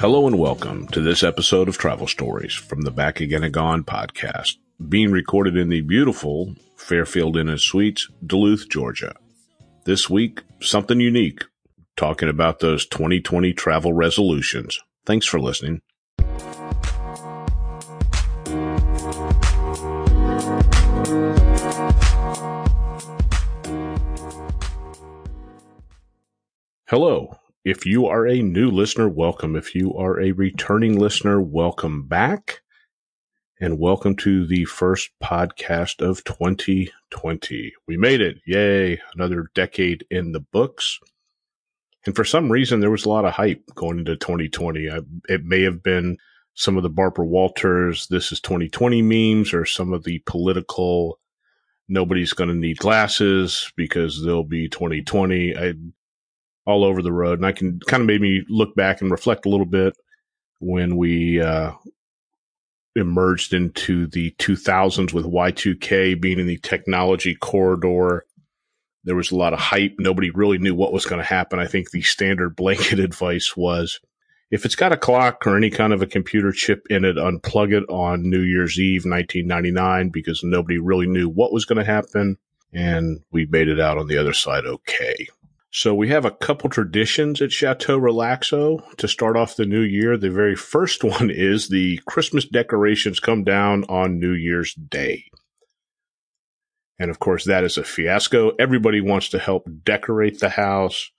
Hello and welcome to this episode of Travel Stories from the Back Again and Gone podcast, being recorded in the beautiful Fairfield Inn and Suites, Duluth, Georgia. This week, something unique, talking about those 2020 travel resolutions. Thanks for listening. Hello. If you are a new listener, welcome. If you are a returning listener, welcome back. And welcome to the first podcast of 2020. We made it. Yay. Another decade in the books. And for some reason, there was a lot of hype going into 2020. It may have been some of the Barbara Walters, this is 2020 memes, or some of the political, nobody's going to need glasses because they'll be 2020. All over the road. And I can kind of made me look back and reflect a little bit when we emerged into the 2000s with Y2K being in the technology corridor. There was a lot of hype. Nobody really knew what was going to happen. I think the standard blanket advice was, if it's got a clock or any kind of a computer chip in it, unplug it on New Year's Eve, 1999, because nobody really knew what was going to happen. And we made it out on the other side okay. So we have a couple traditions at Chateau Relaxo to start off the new year. The very first one is the Christmas decorations come down on New Year's Day. And, of course, that is a fiasco. Everybody wants to help decorate the house,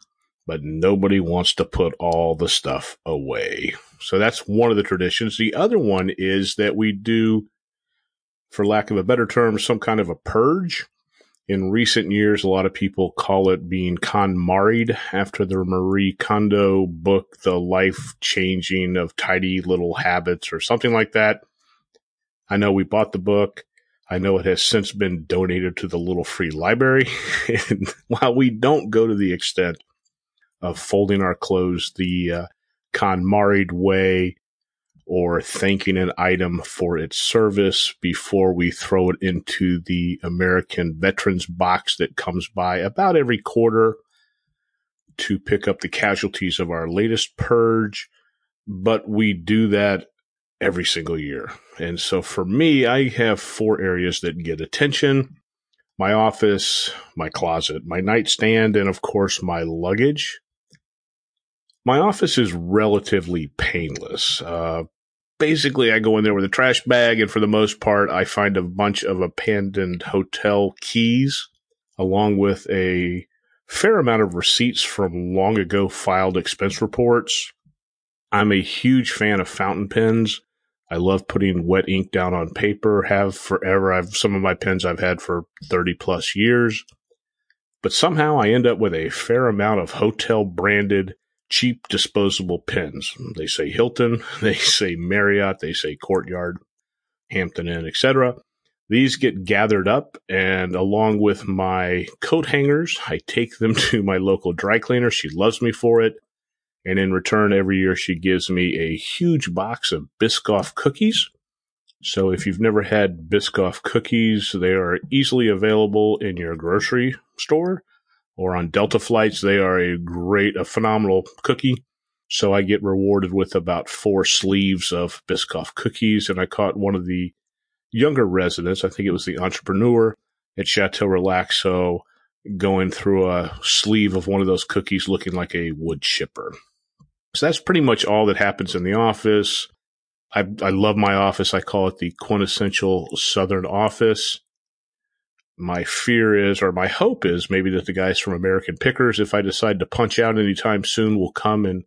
but nobody wants to put all the stuff away. So that's one of the traditions. The other one is that we do, for lack of a better term, some kind of a purge. In recent years, a lot of people call it being KonMari'd after the Marie Kondo book, The Life Changing of Tidy Little Habits or something like that. I know we bought the book. I know it has since been donated to the Little Free Library. And while we don't go to the extent of folding our clothes the KonMari'd way or thanking an item for its service before we throw it into the American Veterans box that comes by about every quarter to pick up the casualties of our latest purge, but we do that every single year. And so for me, I have four areas that get attention: my office, my closet, my nightstand, and of course my luggage. My office is relatively painless. Basically, I go in there with a trash bag, and for the most part, I find a bunch of abandoned hotel keys, along with a fair amount of receipts from long ago filed expense reports. I'm a huge fan of fountain pens. I love putting wet ink down on paper, have forever. Some of my pens I've had for 30 plus years. But somehow I end up with a fair amount of hotel branded cheap disposable pens. They say Hilton, they say Marriott, they say Courtyard, Hampton Inn, etc. These get gathered up, and along with my coat hangers, I take them to my local dry cleaner. She loves me for it. And in return, every year she gives me a huge box of Biscoff cookies. So if you've never had Biscoff cookies, they are easily available in your grocery store. Or on Delta flights, they are a phenomenal cookie. So I get rewarded with about four sleeves of Biscoff cookies. And I caught one of the younger residents, I think it was the entrepreneur at Chateau Relaxo, going through a sleeve of one of those cookies looking like a wood chipper. So that's pretty much all that happens in the office. I love my office. I call it the quintessential Southern office. My fear is, or my hope is, maybe that the guys from American Pickers, if I decide to punch out anytime soon, will come and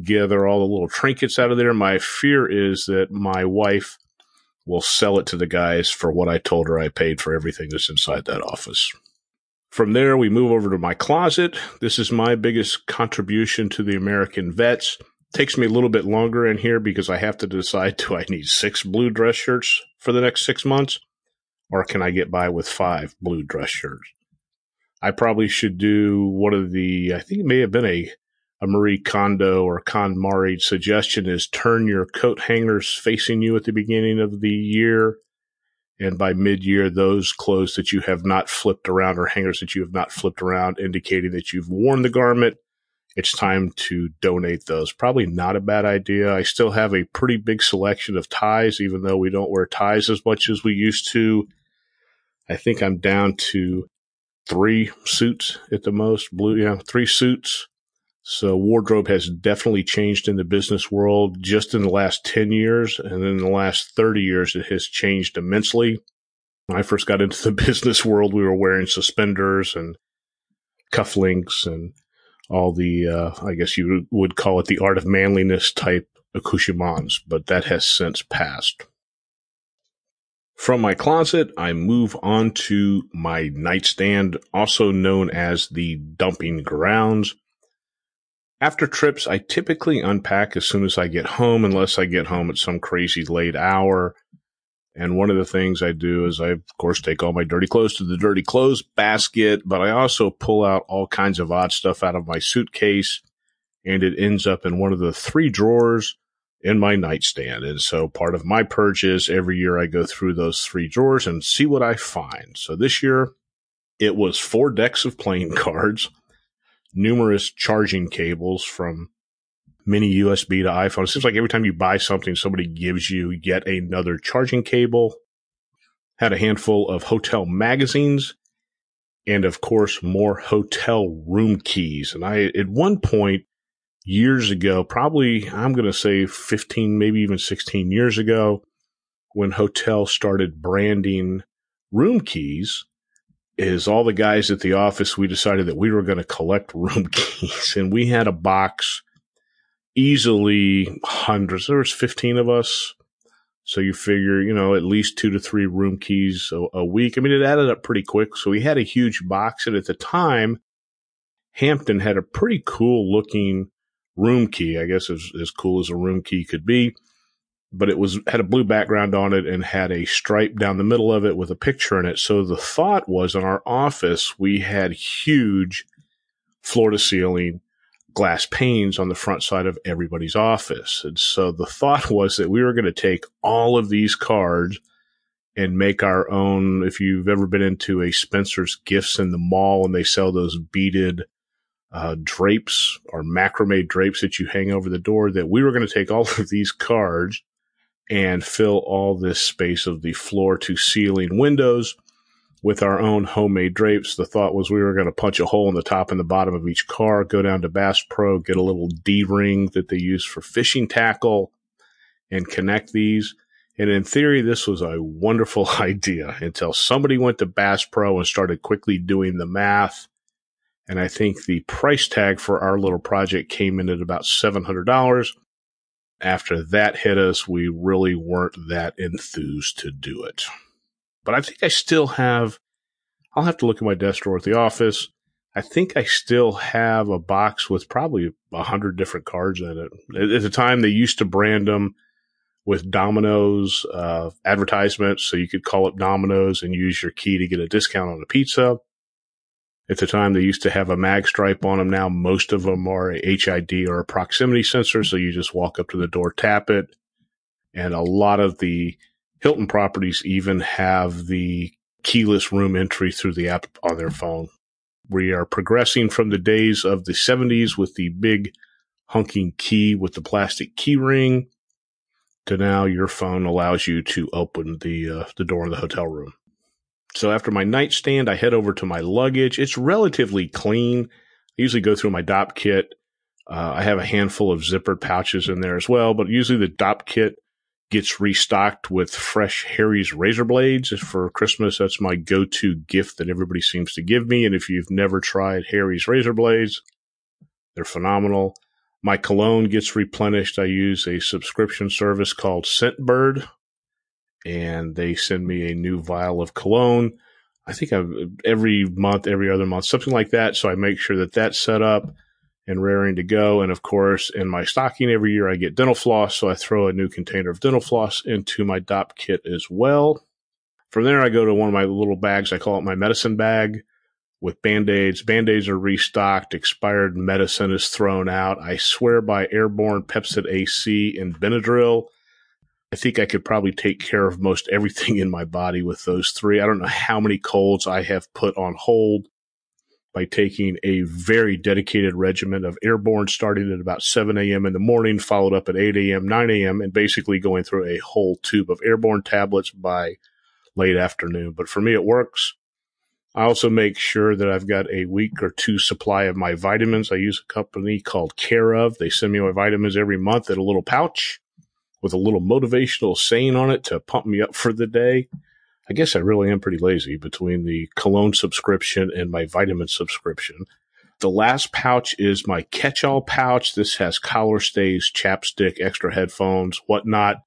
gather all the little trinkets out of there. My fear is that my wife will sell it to the guys for what I told her I paid for everything that's inside that office. From there, we move over to my closet. This is my biggest contribution to the American vets. Takes me a little bit longer in here because I have to decide, do I need 6 blue dress shirts for the next 6 months? Or can I get by with 5 blue dress shirts? I probably should do one of the, I think it may have been a Marie Kondo or KonMari suggestion, is turn your coat hangers facing you at the beginning of the year. And by mid-year, those clothes that you have not flipped around, or hangers that you have not flipped around, indicating that you've worn the garment it's time to donate those. Probably not a bad idea. I still have a pretty big selection of ties, even though we don't wear ties as much as we used to. I think I'm down to 3 suits at the most. Three suits. So wardrobe has definitely changed in the business world just in the last 10 years. And in the last 30 years, it has changed immensely. When I first got into the business world, we were wearing suspenders and cufflinks and all the, I guess you would call it the art of manliness type accoutrements, but that has since passed. From my closet, I move on to my nightstand, also known as the dumping grounds. After trips, I typically unpack as soon as I get home, unless I get home at some crazy late hour. And one of the things I do is I, of course, take all my dirty clothes to the dirty clothes basket, but I also pull out all kinds of odd stuff out of my suitcase, and it ends up in one of the 3 drawers in my nightstand. And so part of my purchase every year, I go through those 3 drawers and see what I find. So this year, it was 4 decks of playing cards, numerous charging cables from mini USB to iPhone. It seems like every time you buy something, somebody gives you yet another charging cable. Had a handful of hotel magazines and, of course, more hotel room keys. And I, at one point years ago, probably I'm going to say 15, maybe even 16 years ago, when hotels started branding room keys, is all the guys at the office, we decided that we were going to collect room keys. And we had a box, easily hundreds. There was 15 of us. So you figure, you know, at least 2 to 3 room keys a week. I mean, it added up pretty quick. So we had a huge box. And at the time, Hampton had a pretty cool looking room key. I guess as cool as a room key could be. But it was had a blue background on it and had a stripe down the middle of it with a picture in it. So the thought was in our office, we had huge floor-to-ceiling glass panes on the front side of everybody's office. And so the thought was that we were going to take all of these cards and make our own. If you've ever been into a Spencer's Gifts in the mall and they sell those beaded drapes or macrame drapes that you hang over the door, that we were going to take all of these cards and fill all this space of the floor to ceiling windows with our own homemade drapes. The thought was we were going to punch a hole in the top and the bottom of each car, go down to Bass Pro, get a little D-ring that they use for fishing tackle, and connect these. And in theory, this was a wonderful idea until somebody went to Bass Pro and started quickly doing the math. And I think the price tag for our little project came in at about $700. After that hit us, we really weren't that enthused to do it. But I think I still have, I'll have to look at my desk drawer at the office. I think I still have a box with probably 100 different cards in it. At the time, they used to brand them with Domino's advertisements. So you could call up Domino's and use your key to get a discount on a pizza. At the time, they used to have a mag stripe on them. Now, most of them are a HID or a proximity sensor. So you just walk up to the door, tap it. And a lot of the Hilton properties even have the keyless room entry through the app on their phone. We are progressing from the days of the 70s with the big hunking key with the plastic key ring to now your phone allows you to open the door in the hotel room. So after my nightstand, I head over to my luggage. It's relatively clean. I usually go through my DOP kit. I have a handful of zippered pouches in there as well, but usually the DOP kit gets restocked with fresh Harry's razor blades. For Christmas, that's my go-to gift that everybody seems to give me. And if you've never tried Harry's razor blades, they're phenomenal. My cologne gets replenished. I use a subscription service called Scentbird, and they send me a new vial of cologne. I think every month, every other month, something like that. So I make sure that that's set up and raring to go. And of course, in my stocking every year, I get dental floss. So I throw a new container of dental floss into my DOP kit as well. From there, I go to one of my little bags. I call it my medicine bag with Band-Aids. Band-Aids are restocked. Expired medicine is thrown out. I swear by Airborne, Pepsid AC, and Benadryl. I think I could probably take care of most everything in my body with those 3. I don't know how many colds I have put on hold by taking a very dedicated regiment of airborne, starting at about 7 a.m. in the morning, followed up at 8 a.m., 9 a.m., and basically going through a whole tube of airborne tablets by late afternoon. But for me, it works. I also make sure that I've got a week or two supply of my vitamins. I use a company called Care Of. They send me my vitamins every month in a little pouch with a little motivational saying on it to pump me up for the day. I guess I really am pretty lazy between the cologne subscription and my vitamin subscription. The last pouch is my catch-all pouch. This has collar stays, chapstick, extra headphones, whatnot.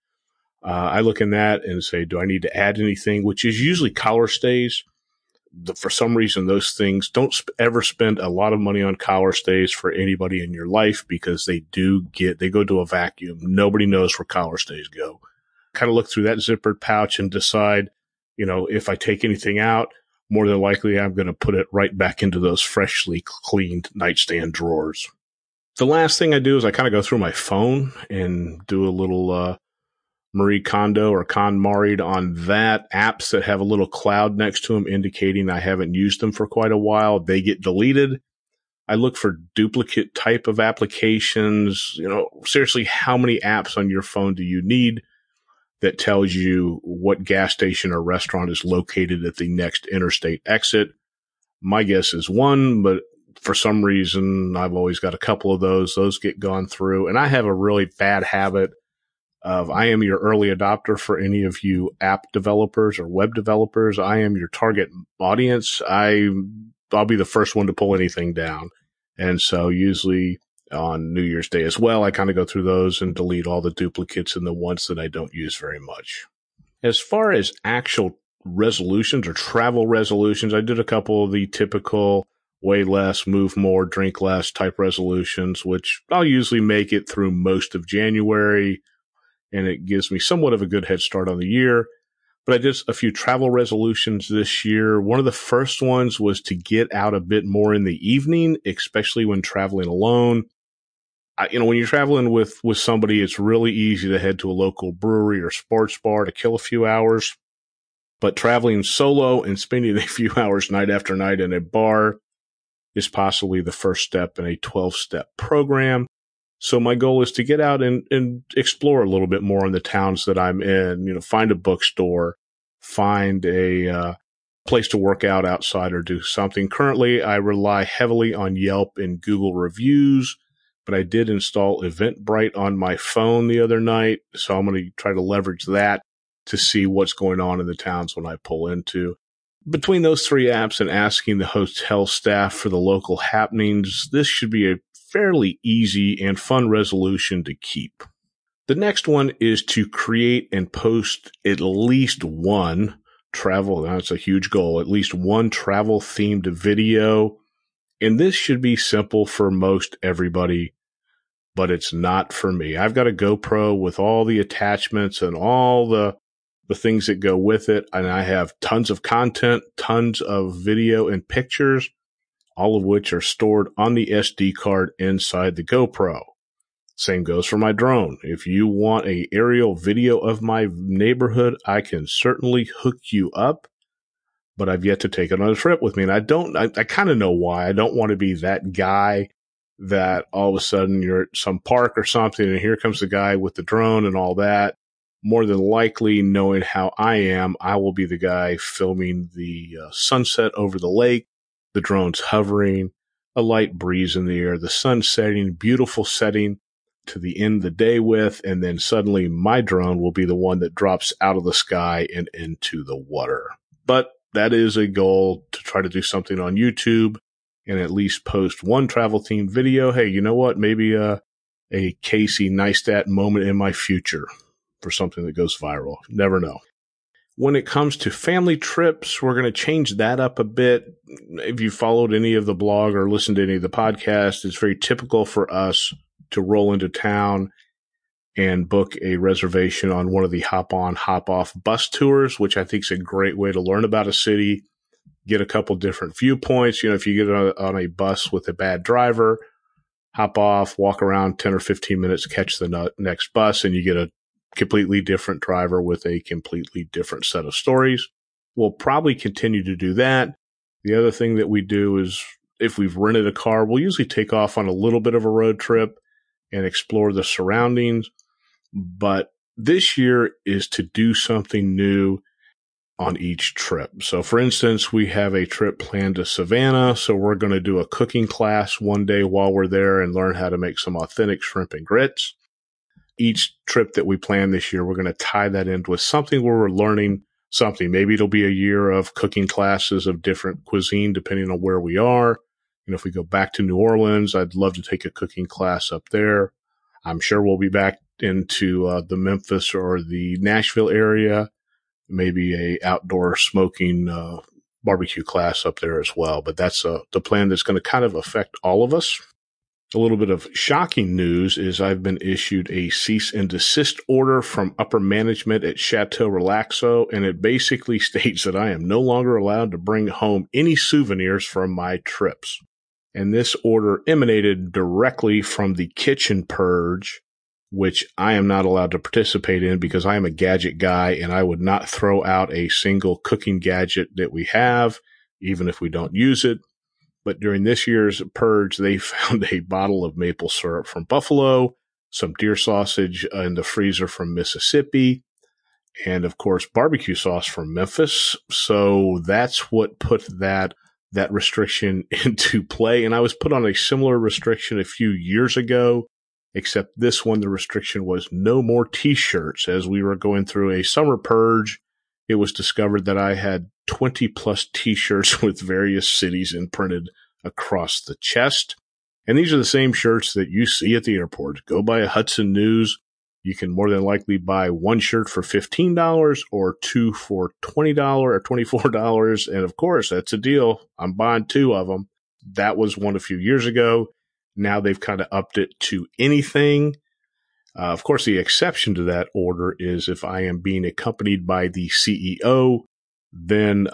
I look in that and say, do I need to add anything, which is usually collar stays. For some reason, those things don't ever spend a lot of money on collar stays for anybody in your life because they go to a vacuum. Nobody knows where collar stays go. Kind of look through that zippered pouch and decide, if I take anything out, more than likely I'm going to put it right back into those freshly cleaned nightstand drawers. The last thing I do is I kind of go through my phone and do a little Marie Kondo or KonMari on that. Apps that have a little cloud next to them indicating I haven't used them for quite a while, they get deleted. I look for duplicate type of applications. Seriously, how many apps on your phone do you need that tells you what gas station or restaurant is located at the next interstate exit? My guess is one, but for some reason, I've always got a couple of those. Those get gone through. And I have a really bad habit of, I am your early adopter for any of you app developers or web developers. I am your target audience. I'll be the first one to pull anything down. And so usually on New Year's Day as well, I kind of go through those and delete all the duplicates and the ones that I don't use very much. As far as actual resolutions or travel resolutions, I did a couple of the typical weigh less, move more, drink less type resolutions, which I'll usually make it through most of January, and it gives me somewhat of a good head start on the year. But I did a few travel resolutions this year. One of the first ones was to get out a bit more in the evening, especially when traveling alone. When you're traveling with somebody, it's really easy to head to a local brewery or sports bar to kill a few hours. But traveling solo and spending a few hours night after night in a bar is possibly the first step in a 12-step program. So my goal is to get out and explore a little bit more in the towns that I'm in, find a bookstore, find a place to work out outside or do something. Currently, I rely heavily on Yelp and Google reviews, but I did install Eventbrite on my phone the other night. So I'm going to try to leverage that to see what's going on in the towns when I pull into. Between those three apps and asking the hotel staff for the local happenings, this should be a fairly easy and fun resolution to keep. The next one is to create and post at least one travel. That's a huge goal. At least one travel themed video. And this should be simple for most everybody, but it's not for me. I've got a GoPro with all the attachments and all the things that go with it. And I have tons of content, tons of video and pictures, all of which are stored on the SD card inside the GoPro. Same goes for my drone. If you want an aerial video of my neighborhood, I can certainly hook you up, but I've yet to take it on a trip with me. And I kind of know why. I don't want to be that guy that all of a sudden you're at some park or something and here comes the guy with the drone and all that. More than likely, knowing how I am, I will be the guy filming the sunset over the lake, the drone's hovering, a light breeze in the air, the sun setting, beautiful setting to the end of the day with, and then suddenly my drone will be the one that drops out of the sky and into the water. But that is a goal, to try to do something on YouTube and at least post one travel-themed video. Hey, you know what? Maybe a Casey Neistat moment in my future for something that goes viral. Never know. When it comes to family trips, we're going to change that up a bit. If you followed any of the blog or listened to any of the podcasts, it's very typical for us to roll into town and book a reservation on one of the hop-on, hop-off bus tours, which I think is a great way to learn about a city, get a couple different viewpoints. If you get on a bus with a bad driver, hop off, walk around 10 or 15 minutes, catch the next bus, and you get a completely different driver with a completely different set of stories. We'll probably continue to do that. The other thing that we do is if we've rented a car, we'll usually take off on a little bit of a road trip and explore the surroundings. But this year is to do something new on each trip. So for instance, we have a trip planned to Savannah. So we're going to do a cooking class one day while we're there and learn how to make some authentic shrimp and grits. Each trip that we plan this year, we're going to tie that in with something where we're learning something. Maybe it'll be a year of cooking classes of different cuisine, depending on where we are. You know, if we go back to New Orleans, I'd love to take a cooking class up there. I'm sure we'll be back into the Memphis or the Nashville area. Maybe a outdoor smoking barbecue class up there as well. But that's the plan that's going to kind of affect all of us. A little bit of shocking news is I've been issued a cease and desist order from upper management at Chateau Relaxo, and it basically states that I am no longer allowed to bring home any souvenirs from my trips. And this order emanated directly from the kitchen purge, which I am not allowed to participate in because I am a gadget guy and I would not throw out a single cooking gadget that we have, even if we don't use it. But during this year's purge, they found a bottle of maple syrup from Buffalo, some deer sausage in the freezer from Mississippi, and of course, barbecue sauce from Memphis. So that's what put that restriction into play. And I was put on a similar restriction a few years ago. Except this one, the restriction was no more t-shirts. As we were going through a summer purge, it was discovered that I had 20 plus t-shirts with various cities imprinted across the chest. And these are the same shirts that you see at the airport. Go buy a Hudson News. You can more than likely buy one shirt for $15 or two for $20 or $24. And of course, that's a deal. I'm buying two of them. That was one a few years ago. Now they've kind of upped it to anything. Of course, the exception to that order is if I am being accompanied by the CEO, then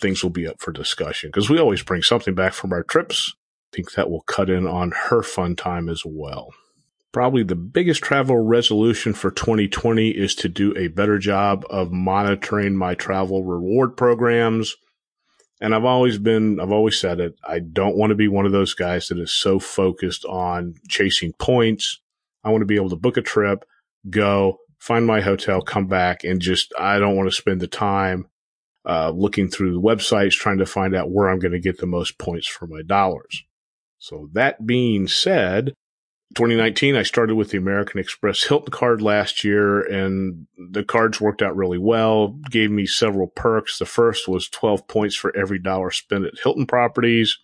things will be up for discussion because we always bring something back from our trips. I think that will cut in on her fun time as well. Probably the biggest travel resolution for 2020 is to do a better job of monitoring my travel reward programs. And I've always said it, I don't want to be one of those guys that is so focused on chasing points. I want to be able to book a trip, go, find my hotel, come back, and I don't want to spend the time looking through the websites trying to find out where I'm going to get the most points for my dollars. So that being said, 2019, I started with the American Express Hilton card last year, and the cards worked out really well, gave me several perks. The first was 12 points for every dollar spent at Hilton properties.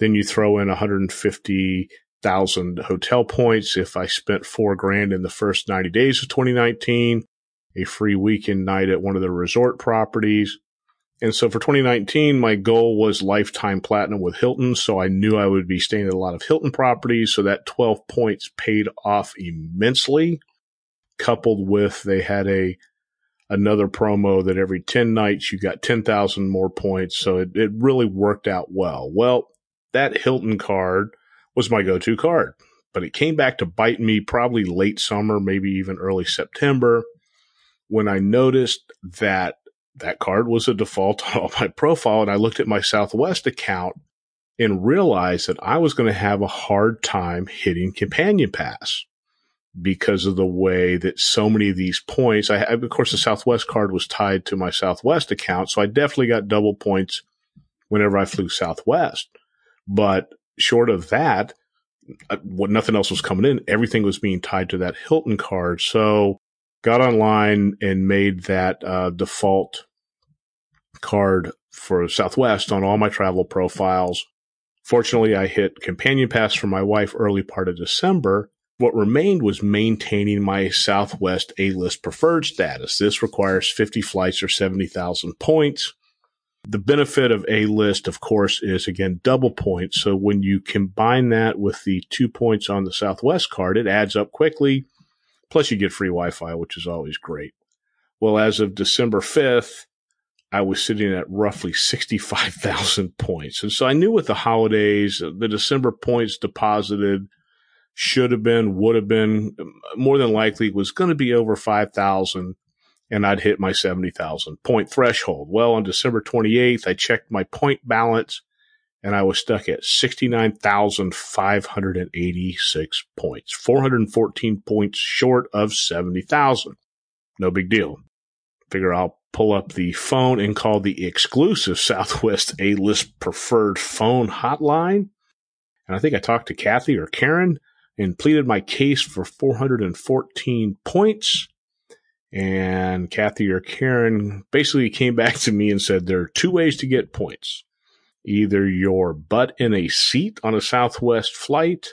Then you throw in 150,000 hotel points. If I spent $4,000 in the first 90 days of 2019, a free weekend night at one of the resort properties. And so for 2019, my goal was lifetime platinum with Hilton. So I knew I would be staying at a lot of Hilton properties. So that 12 points paid off immensely, coupled with they had another promo that every 10 nights you got 10,000 more points. So it really worked out well. Well, that Hilton card was my go-to card, but it came back to bite me probably late summer, maybe even early September, when I noticed that card was a default on all my profile, and I looked at my Southwest account and realized that I was going to have a hard time hitting Companion Pass because of the way that so many of these points, of course, the Southwest card was tied to my Southwest account, so I definitely got double points whenever I flew Southwest. But short of that, nothing else was coming in. Everything was being tied to that Hilton card, so got online and made that default card for Southwest on all my travel profiles. Fortunately, I hit Companion Pass for my wife early part of December. What remained was maintaining my Southwest A-list preferred status. This requires 50 flights or 70,000 points. The benefit of A-list, of course, is, again, double points. So when you combine that with the 2 points on the Southwest card, it adds up quickly. Plus, you get free Wi-Fi, which is always great. Well, as of December 5th, I was sitting at roughly 65,000 points. And so I knew with the holidays, the December points deposited would have been, more than likely was going to be over 5,000, and I'd hit my 70,000 point threshold. Well, on December 28th, I checked my point balance, and I was stuck at 69,586 points, 414 points short of 70,000. No big deal. Figure I'll pull up the phone and call the exclusive Southwest A-List preferred phone hotline. And I think I talked to Kathy or Karen and pleaded my case for 414 points. And Kathy or Karen basically came back to me and said, there are two ways to get points. Either your butt in a seat on a Southwest flight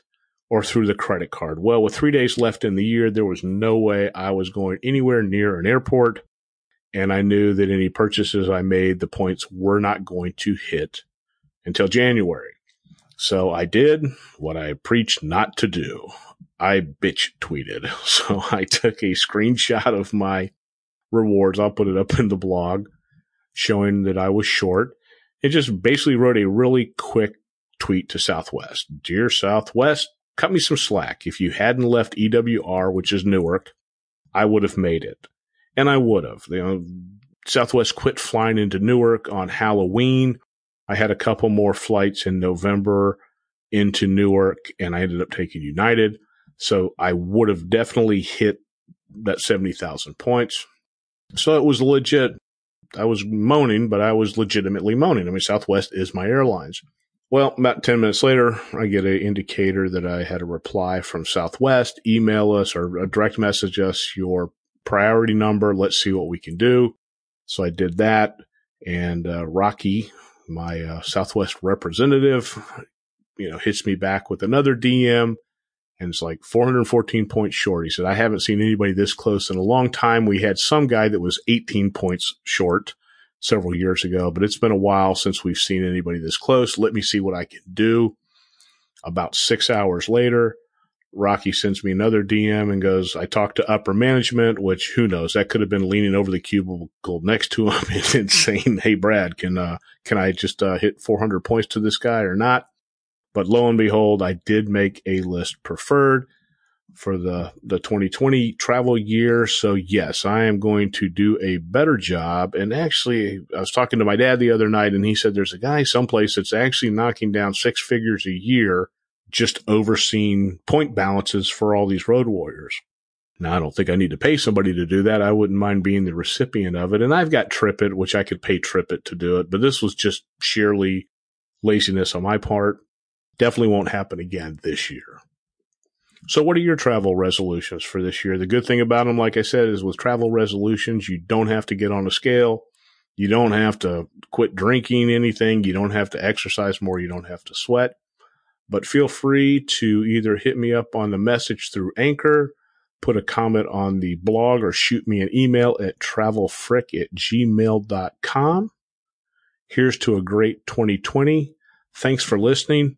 or through the credit card. Well, with 3 days left in the year, there was no way I was going anywhere near an airport. And I knew that any purchases I made, the points were not going to hit until January. So I did what I preached not to do. I bitch tweeted. So I took a screenshot of my rewards. I'll put it up in the blog showing that I was short. It just basically wrote a really quick tweet to Southwest. Dear Southwest, cut me some slack. If you hadn't left EWR, which is Newark, I would have made it. And I would have. You know, Southwest quit flying into Newark on Halloween. I had a couple more flights in November into Newark, and I ended up taking United. So I would have definitely hit that 70,000 points. So it was legit. I was moaning, but I was legitimately moaning. I mean, Southwest is my airlines. Well, about 10 minutes later, I get an indicator that I had a reply from Southwest. Email us or direct message us your priority number. Let's see what we can do. So I did that. And Rocky, my Southwest representative, hits me back with another DM. And it's like 414 points short. He said, I haven't seen anybody this close in a long time. We had some guy that was 18 points short several years ago, but it's been a while since we've seen anybody this close. Let me see what I can do. About 6 hours later, Rocky sends me another DM and goes, I talked to upper management, which who knows, that could have been leaning over the cubicle next to him and saying, hey, Brad, can I just hit 400 points to this guy or not? But lo and behold, I did make A-List preferred for the 2020 travel year. So yes, I am going to do a better job. And actually, I was talking to my dad the other night, and he said there's a guy someplace that's actually knocking down six figures a year just overseeing point balances for all these road warriors. Now, I don't think I need to pay somebody to do that. I wouldn't mind being the recipient of it. And I've got TripIt, which I could pay TripIt to do it. But this was just sheerly laziness on my part. Definitely won't happen again this year. So what are your travel resolutions for this year? The good thing about them, like I said, is with travel resolutions, you don't have to get on a scale. You don't have to quit drinking anything. You don't have to exercise more. You don't have to sweat. But feel free to either hit me up on the message through Anchor, put a comment on the blog, or shoot me an email at travelfrick@gmail.com. Here's to a great 2020. Thanks for listening.